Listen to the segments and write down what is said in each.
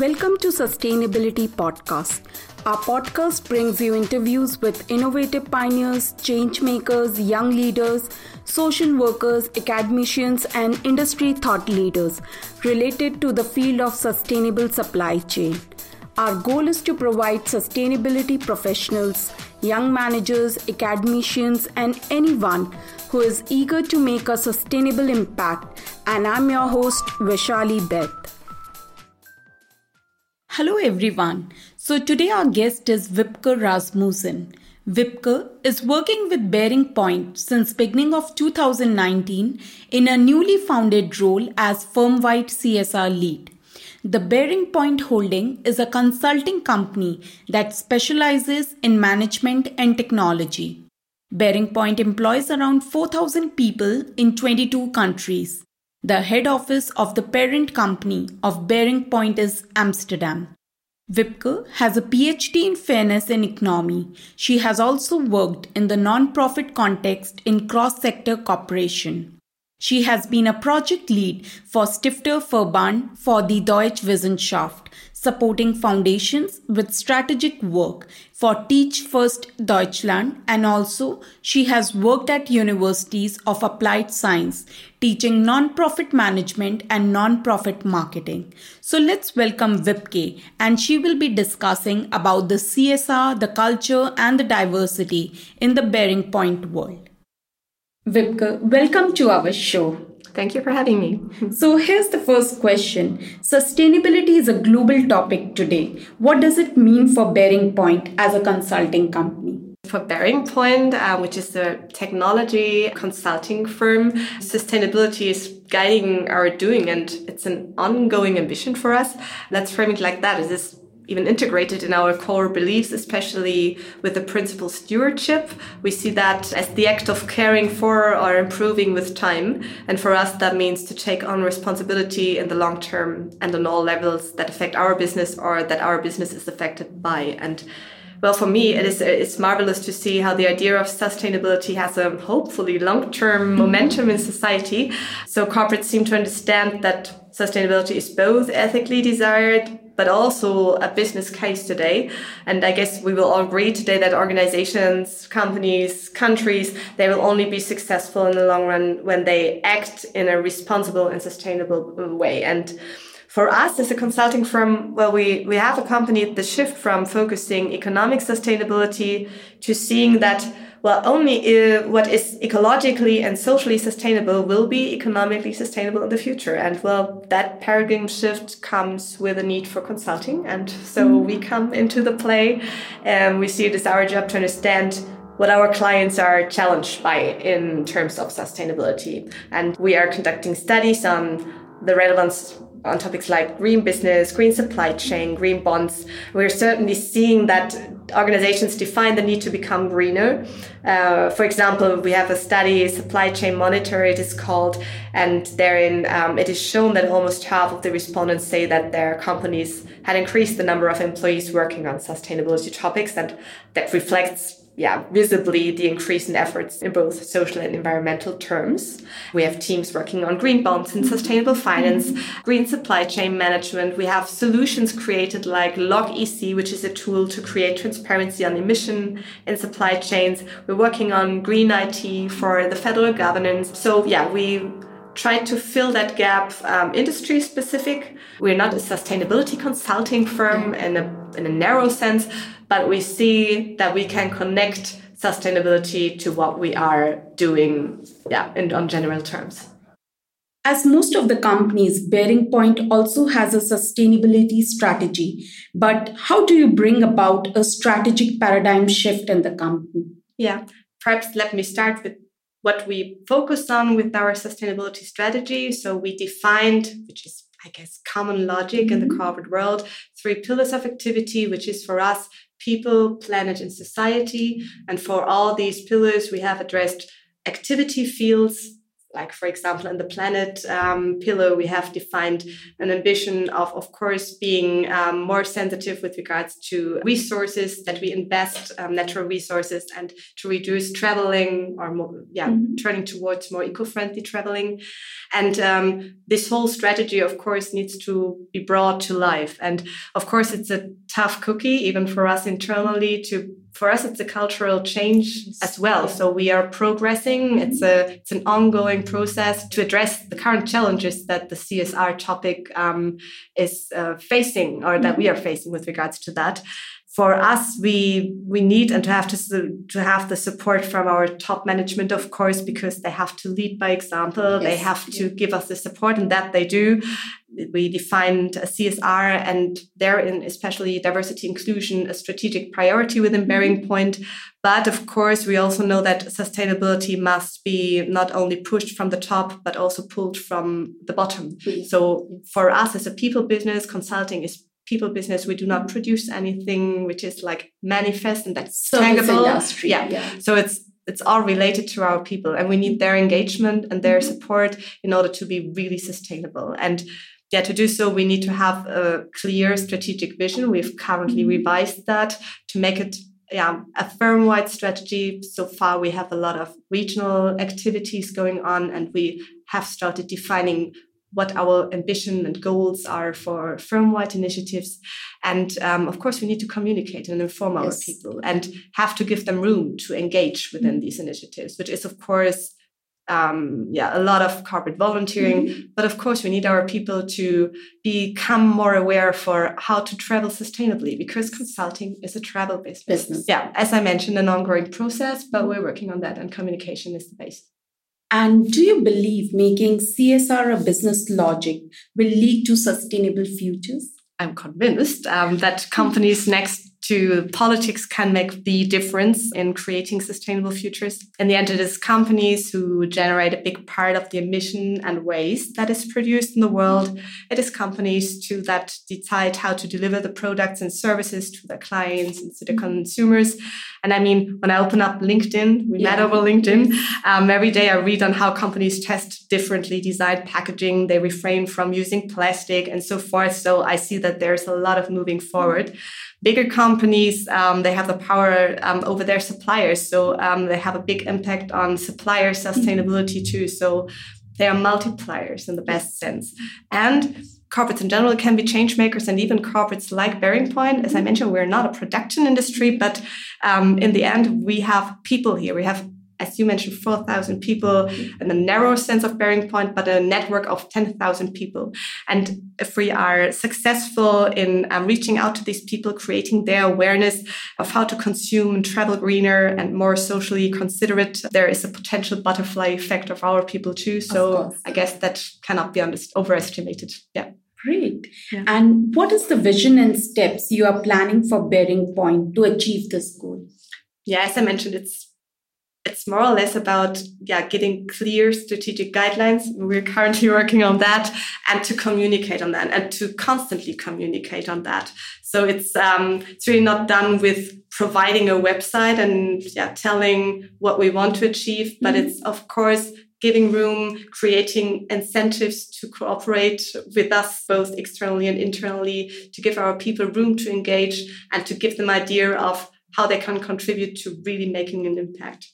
Welcome to Sustainability Podcast. Our podcast brings you interviews with innovative pioneers, change makers, young leaders, social workers, academicians, and industry thought leaders related to the field of sustainable supply chain. Our goal is to provide sustainability professionals, young managers, academicians, and anyone who is eager to make a sustainable impact. And I'm your host, Vaishali Beth. Hello everyone. So today our guest is Wiebke Rasmussen. Wiebke is working with BearingPoint since beginning of 2019 in a newly founded role as firm-wide CSR lead. The BearingPoint Holding is a consulting company that specializes in management and technology. BearingPoint employs around 4,000 people in 22 countries. The head office of the parent company of BearingPoint is Amsterdam. Wiebke has a PhD in fairness and economy. She has also worked in the non-profit context in cross-sector cooperation. She has been a project lead for Stifter Verband für die Deutsche Wissenschaft, supporting foundations with strategic work for Teach First Deutschland, and also she has worked at universities of applied science, teaching non-profit management and non-profit marketing. So let's welcome Wiebke, and she will be discussing about the CSR, the culture and the diversity in the BearingPoint world. Wiebke, welcome to our show. Thank you for having me. So here's the first question. Sustainability is a global topic today. What does it mean for BearingPoint as a consulting company? For BearingPoint, which is a technology consulting firm, sustainability is guiding our doing, and it's an ongoing ambition for us. Let's frame it like that. It is even integrated in our core beliefs, especially with the principle stewardship. We see that as the act of caring for or improving with time. And for us, that means to take on responsibility in the long term and on all levels that affect our business or that our business is affected by. And well, for me, it's marvelous to see how the idea of sustainability has a hopefully long-term momentum in society. So corporates seem to understand that sustainability is both ethically desired but also a business case today. And I guess we will all agree today that organizations, companies, countries, they will only be successful in the long run when they act in a responsible and sustainable way. And for us as a consulting firm, well, we have accompanied the shift from focusing economic sustainability to seeing that, well, only what is ecologically and socially sustainable will be economically sustainable in the future. And, well, that paradigm shift comes with a need for consulting. And so we come into the play, and we see it as our job to understand what our clients are challenged by in terms of sustainability. And we are conducting studies on the relevance on topics like green business, green supply chain, green bonds. We're certainly seeing that organizations define the need to become greener. For example, we have a study, Supply Chain Monitor, it is called, and therein it is shown that almost half of the respondents say that their companies had increased the number of employees working on sustainability topics, and that reflects visibly the increase in efforts in both social and environmental terms. We have teams working on green bonds and sustainable finance, green supply chain management. We have solutions created like LogEC, which is a tool to create transparency on emission in supply chains. We're working on green IT for the federal governance. So we try to fill that gap, industry specific. We're not a sustainability consulting firm in a narrow sense, but we see that we can connect sustainability to what we are doing and on general terms. As most of the companies, BearingPoint also has a sustainability strategy. But how do you bring about a strategic paradigm shift in the company? Perhaps let me start with what we focus on with our sustainability strategy. So we defined, which is common logic in the corporate world, 3 pillars of activity, which is for us, people, planet, and society. And for all these pillars, we have addressed activity fields, like, for example, in the planet pillar, we have defined an ambition of course, being more sensitive with regards to resources that we invest, natural resources, and to reduce traveling or more, turning towards more eco-friendly traveling. And this whole strategy, of course, needs to be brought to life. And of course, it's a tough cookie, even for us internally for us, it's a cultural change as well. So we are progressing. It's an ongoing process to address the current challenges that the CSR topic is facing, or that we are facing with regards to that. For us, we need and to have the support from our top management, of course, because they have to lead by example. Yes. They have to give us the support, and that they do. We defined a CSR, and therein especially diversity inclusion, a strategic priority within BearingPoint. But of course, we also know that sustainability must be not only pushed from the top, but also pulled from the bottom. Yes. So for us as a people business, consulting is people business. We do not produce anything which is like manifest and that's so tangible. Yeah. So it's all related to our people, and we need their engagement and their support in order to be really sustainable. And to do so, we need to have a clear strategic vision. We've currently revised that to make it a firm-wide strategy. So far, we have a lot of regional activities going on, and we have started defining what our ambition and goals are for firm-wide initiatives. And of course, we need to communicate and inform our people and have to give them room to engage within these initiatives, which is, of course, a lot of corporate volunteering. But of course, we need our people to become more aware for how to travel sustainably, because consulting is a travel business. Yeah, as I mentioned, an ongoing process, but we're working on that, and communication is the basis. And do you believe making CSR a business logic will lead to sustainable futures? I'm convinced that companies next to politics can make the difference in creating sustainable futures. In the end, it is companies who generate a big part of the emission and waste that is produced in the world. It is companies that decide how to deliver the products and services to their clients and to the consumers. And I mean, when I open up LinkedIn, we met over LinkedIn. Every day I read on how companies test differently designed packaging. They refrain from using plastic and so forth. So I see that there's a lot of moving forward. Bigger companies, they have the power over their suppliers. So they have a big impact on supplier sustainability too. So they are multipliers in the best sense. And corporates in general can be change makers, and even corporates like BearingPoint. As I mentioned, we're not a production industry, but in the end, we have people here. We have, as you mentioned, 4,000 people in a narrow sense of BearingPoint, but a network of 10,000 people. And if we are successful in reaching out to these people, creating their awareness of how to consume and travel greener and more socially considerate, there is a potential butterfly effect of our people too. So I guess that cannot be overestimated. Yeah. Great. Yeah. And what is the vision and steps you are planning for BearingPoint to achieve this goal? Yeah, as I mentioned, it's more or less about getting clear strategic guidelines. We're currently working on that, and to communicate on that, and to constantly communicate on that. So it's really not done with providing a website and telling what we want to achieve, but it's, of course, giving room, creating incentives to cooperate with us, both externally and internally, to give our people room to engage and to give them idea of how they can contribute to really making an impact.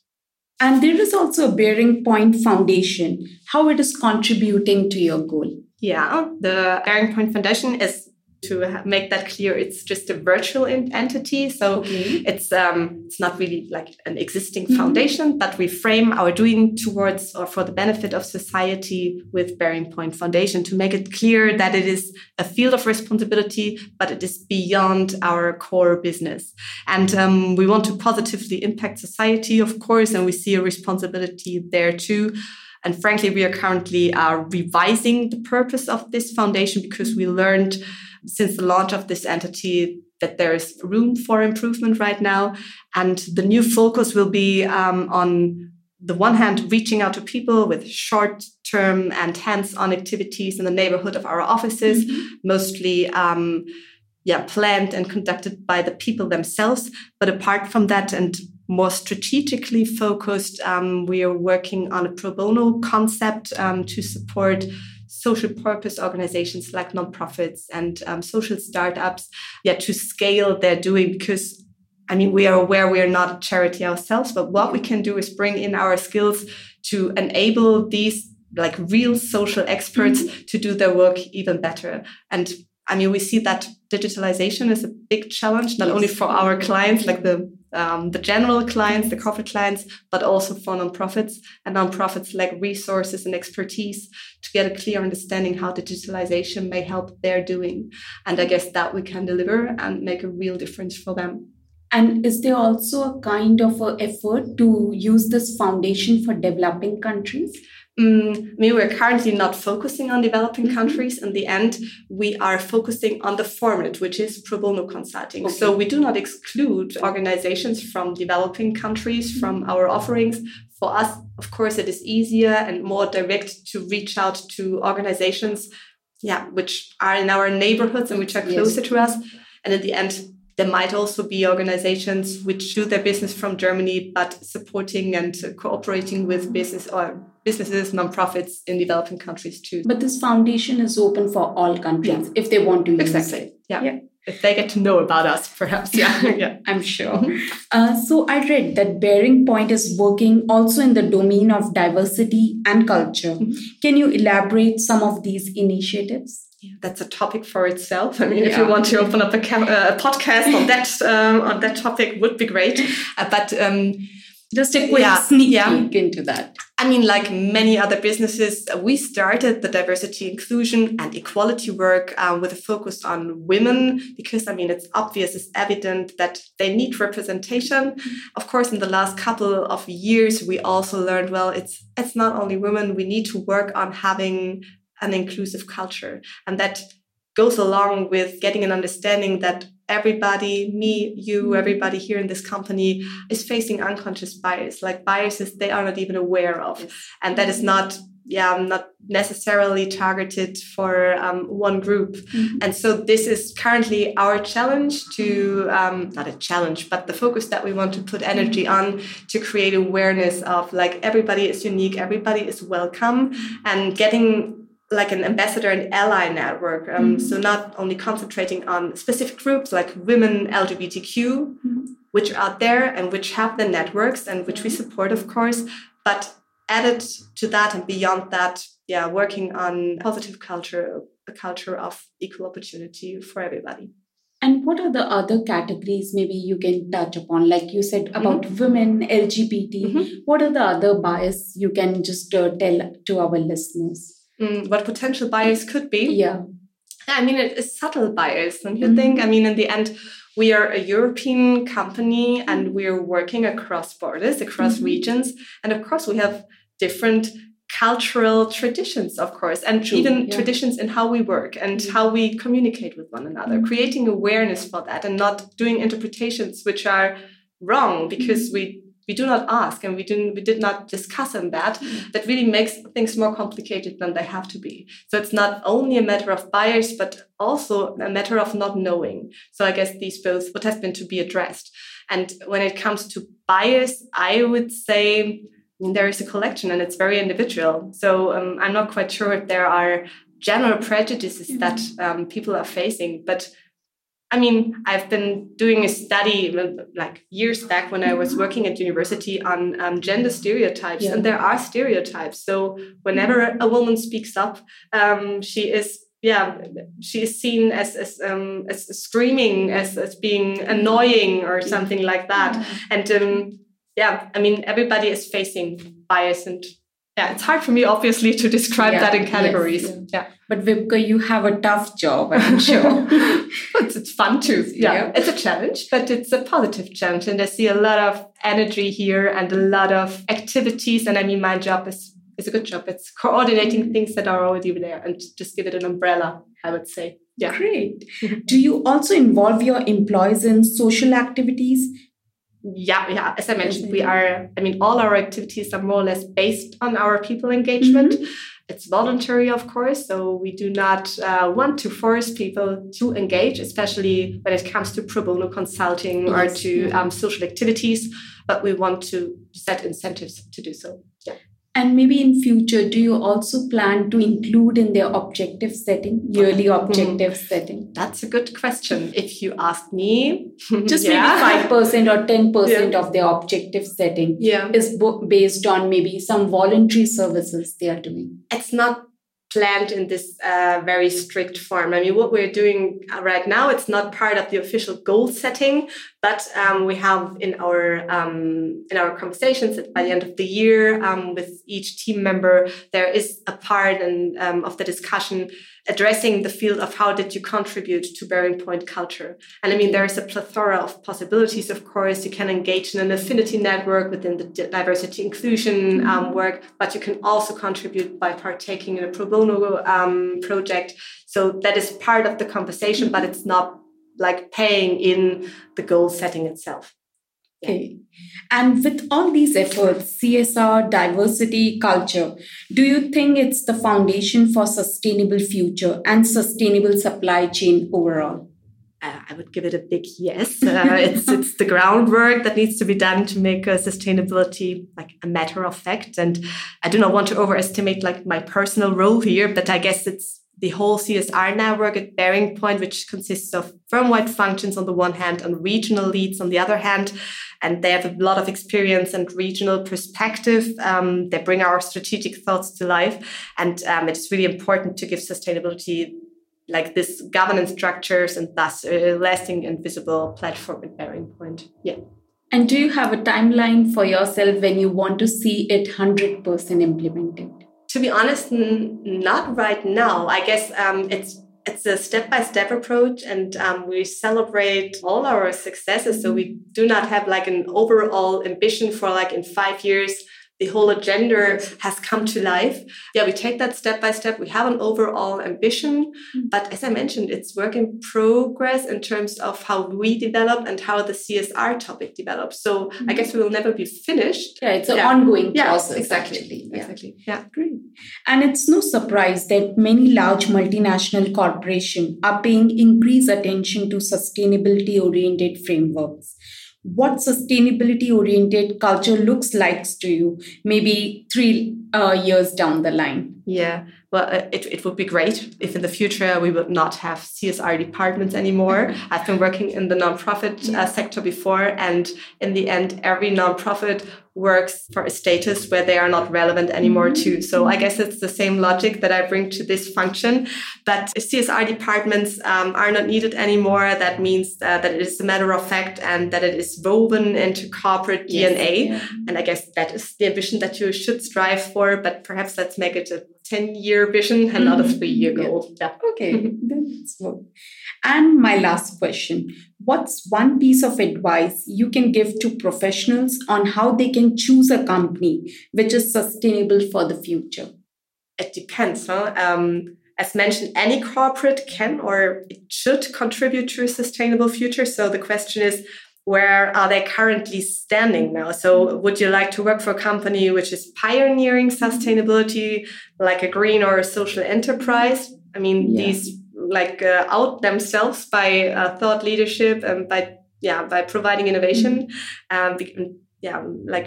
And there is also a BearingPoint Foundation. How it is contributing to your goal? Yeah, the BearingPoint Foundation is, to make that clear, it's just a virtual entity. So it's not really like an existing foundation, but we frame our doing towards or for the benefit of society with BearingPoint Foundation, to make it clear that it is a field of responsibility, but it is beyond our core business. And we want to positively impact society, of course, and we see a responsibility there too. And frankly, we are currently revising the purpose of this foundation, because we learned since the launch of this entity that there is room for improvement right now. And the new focus will be on the one hand, reaching out to people with short-term and hands-on activities in the neighborhood of our offices, mostly planned and conducted by the people themselves. But apart from that, and more strategically focused. We are working on a pro bono concept to support social purpose organizations like nonprofits and social startups, to scale their doing, because we are aware we are not a charity ourselves, but what we can do is bring in our skills to enable these real social experts to do their work even better. And we see that digitalization is a big challenge, not only for our clients, like the general clients, the corporate clients, but also for nonprofits. And nonprofits lack resources and expertise to get a clear understanding how digitalization may help their doing. And I guess that we can deliver and make a real difference for them. And is there also a kind of an effort to use this foundation for developing countries? We're currently not focusing on developing countries. In the end, we are focusing on the format, which is pro bono consulting. Okay. So we do not exclude organizations from developing countries from our offerings. For us, of course, it is easier and more direct to reach out to organizations, which are in our neighborhoods and which are closer to us. And in the end, there might also be organizations which do their business from Germany, but supporting and cooperating with businesses, nonprofits in developing countries too. But this foundation is open for all countries if they want to use it. Yeah. If they get to know about us, perhaps. Yeah. I'm sure. So I read that BearingPoint is working also in the domain of diversity and culture. Can you elaborate some of these initiatives? That's a topic for itself. If you want to open up a podcast on that topic, would be great. But just a quick sneak peek into that. Like many other businesses, we started the diversity, inclusion and equality work with a focus on women, because, it's obvious, it's evident that they need representation. Of course, in the last couple of years, we also learned, it's not only women. We need to work on having an inclusive culture. And that goes along with getting an understanding that everybody, me, you, everybody here in this company is facing unconscious bias, biases they are not even aware of. Yes. And that is not necessarily targeted for one group. And so this is currently our challenge to, not a challenge, but the focus that we want to put energy on, to create awareness of everybody is unique, everybody is welcome, and getting an ambassador and ally network. So not only concentrating on specific groups like women, LGBTQ, which are out there and which have the networks and which we support, of course, but added to that and beyond that, working on positive culture, a culture of equal opportunity for everybody. And what are the other categories maybe you can touch upon? Like you said about women, LGBT, what are the other bias you can just tell to our listeners? What potential bias could be? It is subtle bias, don't you think? In the end, we are a European company and we are working across borders, across regions, and of course we have different cultural traditions, of course, and even traditions in how we work and how we communicate with one another, creating awareness for that and not doing interpretations which are wrong because we do not ask and we did not discuss on that. That really makes things more complicated than they have to be. So it's not only a matter of bias, but also a matter of not knowing. So I guess these both would have been to be addressed. And when it comes to bias, I would say there is a collection and it's very individual. So I'm not quite sure if there are general prejudices that people are facing, but I've been doing a study years back when I was working at university on gender stereotypes, and there are stereotypes. So whenever a woman speaks up, she is seen as screaming, as being annoying or something like that. And everybody is facing bias and. It's hard for me, obviously, to describe that in categories. But Wiebke, you have a tough job, I'm sure. It's fun too. It's a challenge, but it's a positive challenge. And I see a lot of energy here and a lot of activities. And my job is a good job. It's coordinating things that are already there and just give it an umbrella, I would say. Yeah. Great. Do you also involve your employees in social activities? Yeah. As I mentioned, we are, all our activities are more or less based on our people engagement. It's voluntary, of course, so we do not want to force people to engage, especially when it comes to pro bono consulting or to social activities, but we want to set incentives to do so. Yeah. And maybe in future, do you also plan to include in their objective setting, yearly objective setting? That's a good question. If you ask me, just maybe 5% or 10% of their objective setting is based on maybe some voluntary services they are doing. It's not planned in this very strict form. I mean, what we're doing right now, it's not part of the official goal setting, but we have in our conversations that by the end of the year with each team member, there is a part of the discussion addressing the field of how did you contribute to BearingPoint culture. And I mean, there is a plethora of possibilities, of course. You can engage in an affinity network within the diversity inclusion work, but you can also contribute by partaking in a pro bono project. So that is part of the conversation, but it's not like paying in the goal setting itself. Yeah. Okay. And with all these efforts, CSR, diversity, culture, do you think it's the foundation for sustainable future and sustainable supply chain overall? I would give it a big yes. It's the groundwork that needs to be done to make sustainability like a matter of fact. And I do not want to overestimate like my personal role here, but I guess it's the whole CSR network at BearingPoint, which consists of firm-wide functions on the one hand and regional leads on the other hand. And they have a lot of experience and regional perspective. They bring our strategic thoughts to life. And it's really important to give sustainability like this governance structures and thus a lasting and visible platform at BearingPoint. Yeah. And do you have a timeline for yourself when you want to see it 100% implemented? To be honest, not right now. I guess it's a step-by-step approach, and we celebrate all our successes. So we do not have like an overall ambition for like in 5 years, the whole agenda has come to life. Yeah, we take that step by step. We have an overall ambition, but as I mentioned, it's work in progress in terms of how we develop and how the CSR topic develops. So I guess we will never be finished. Yeah, it's an ongoing process. Exactly. Yeah, great. And it's no surprise that many large multinational corporations are paying increased attention to sustainability-oriented frameworks. What sustainability-oriented culture looks like to you, maybe 3 years down the line? Yeah, well, it would be great if in the future we would not have CSR departments anymore. I've been working in the nonprofit sector before, and in the end, every nonprofit works for a status where they are not relevant anymore too. So I guess it's the same logic that I bring to this function. But if CSR departments are not needed anymore, that means that it is a matter of fact and that it is woven into corporate DNA. Yeah. And I guess that is the ambition that you should strive for, but perhaps let's make it a 10-year vision and not a 3-year goal. Yeah. Okay, that's good. And my last question, what's one piece of advice you can give to professionals on how they can choose a company which is sustainable for the future? It depends. Huh? As mentioned, any corporate can or it should contribute to a sustainable future. So the question is, where are they currently standing now? So would you like to work for a company which is pioneering sustainability, like a green or a social enterprise? I mean, these out themselves by thought leadership and by providing innovation.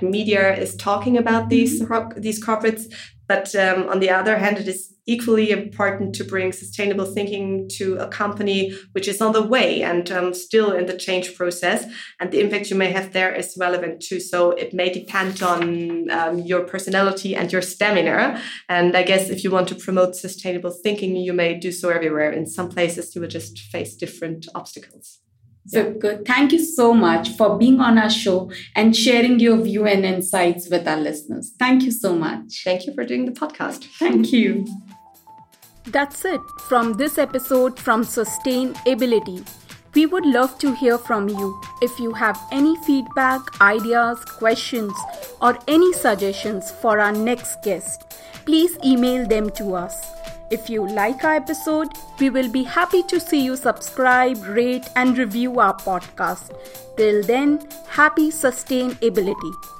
Media is talking about these corporates. But on the other hand, it is equally important to bring sustainable thinking to a company which is on the way and still in the change process. And the impact you may have there is relevant too. So it may depend on your personality and your stamina. And I guess if you want to promote sustainable thinking, you may do so everywhere. In some places, you will just face different obstacles. So good. Thank you so much for being on our show and sharing your view and insights with our listeners. Thank you so much. Thank you for doing the podcast. Thank you. That's it from this episode from Sustainability. We would love to hear from you. If you have any feedback, ideas, questions, or any suggestions for our next guest, please email them to us. If you like our episode, we will be happy to see you subscribe, rate, and review our podcast. Till then, happy sustainability.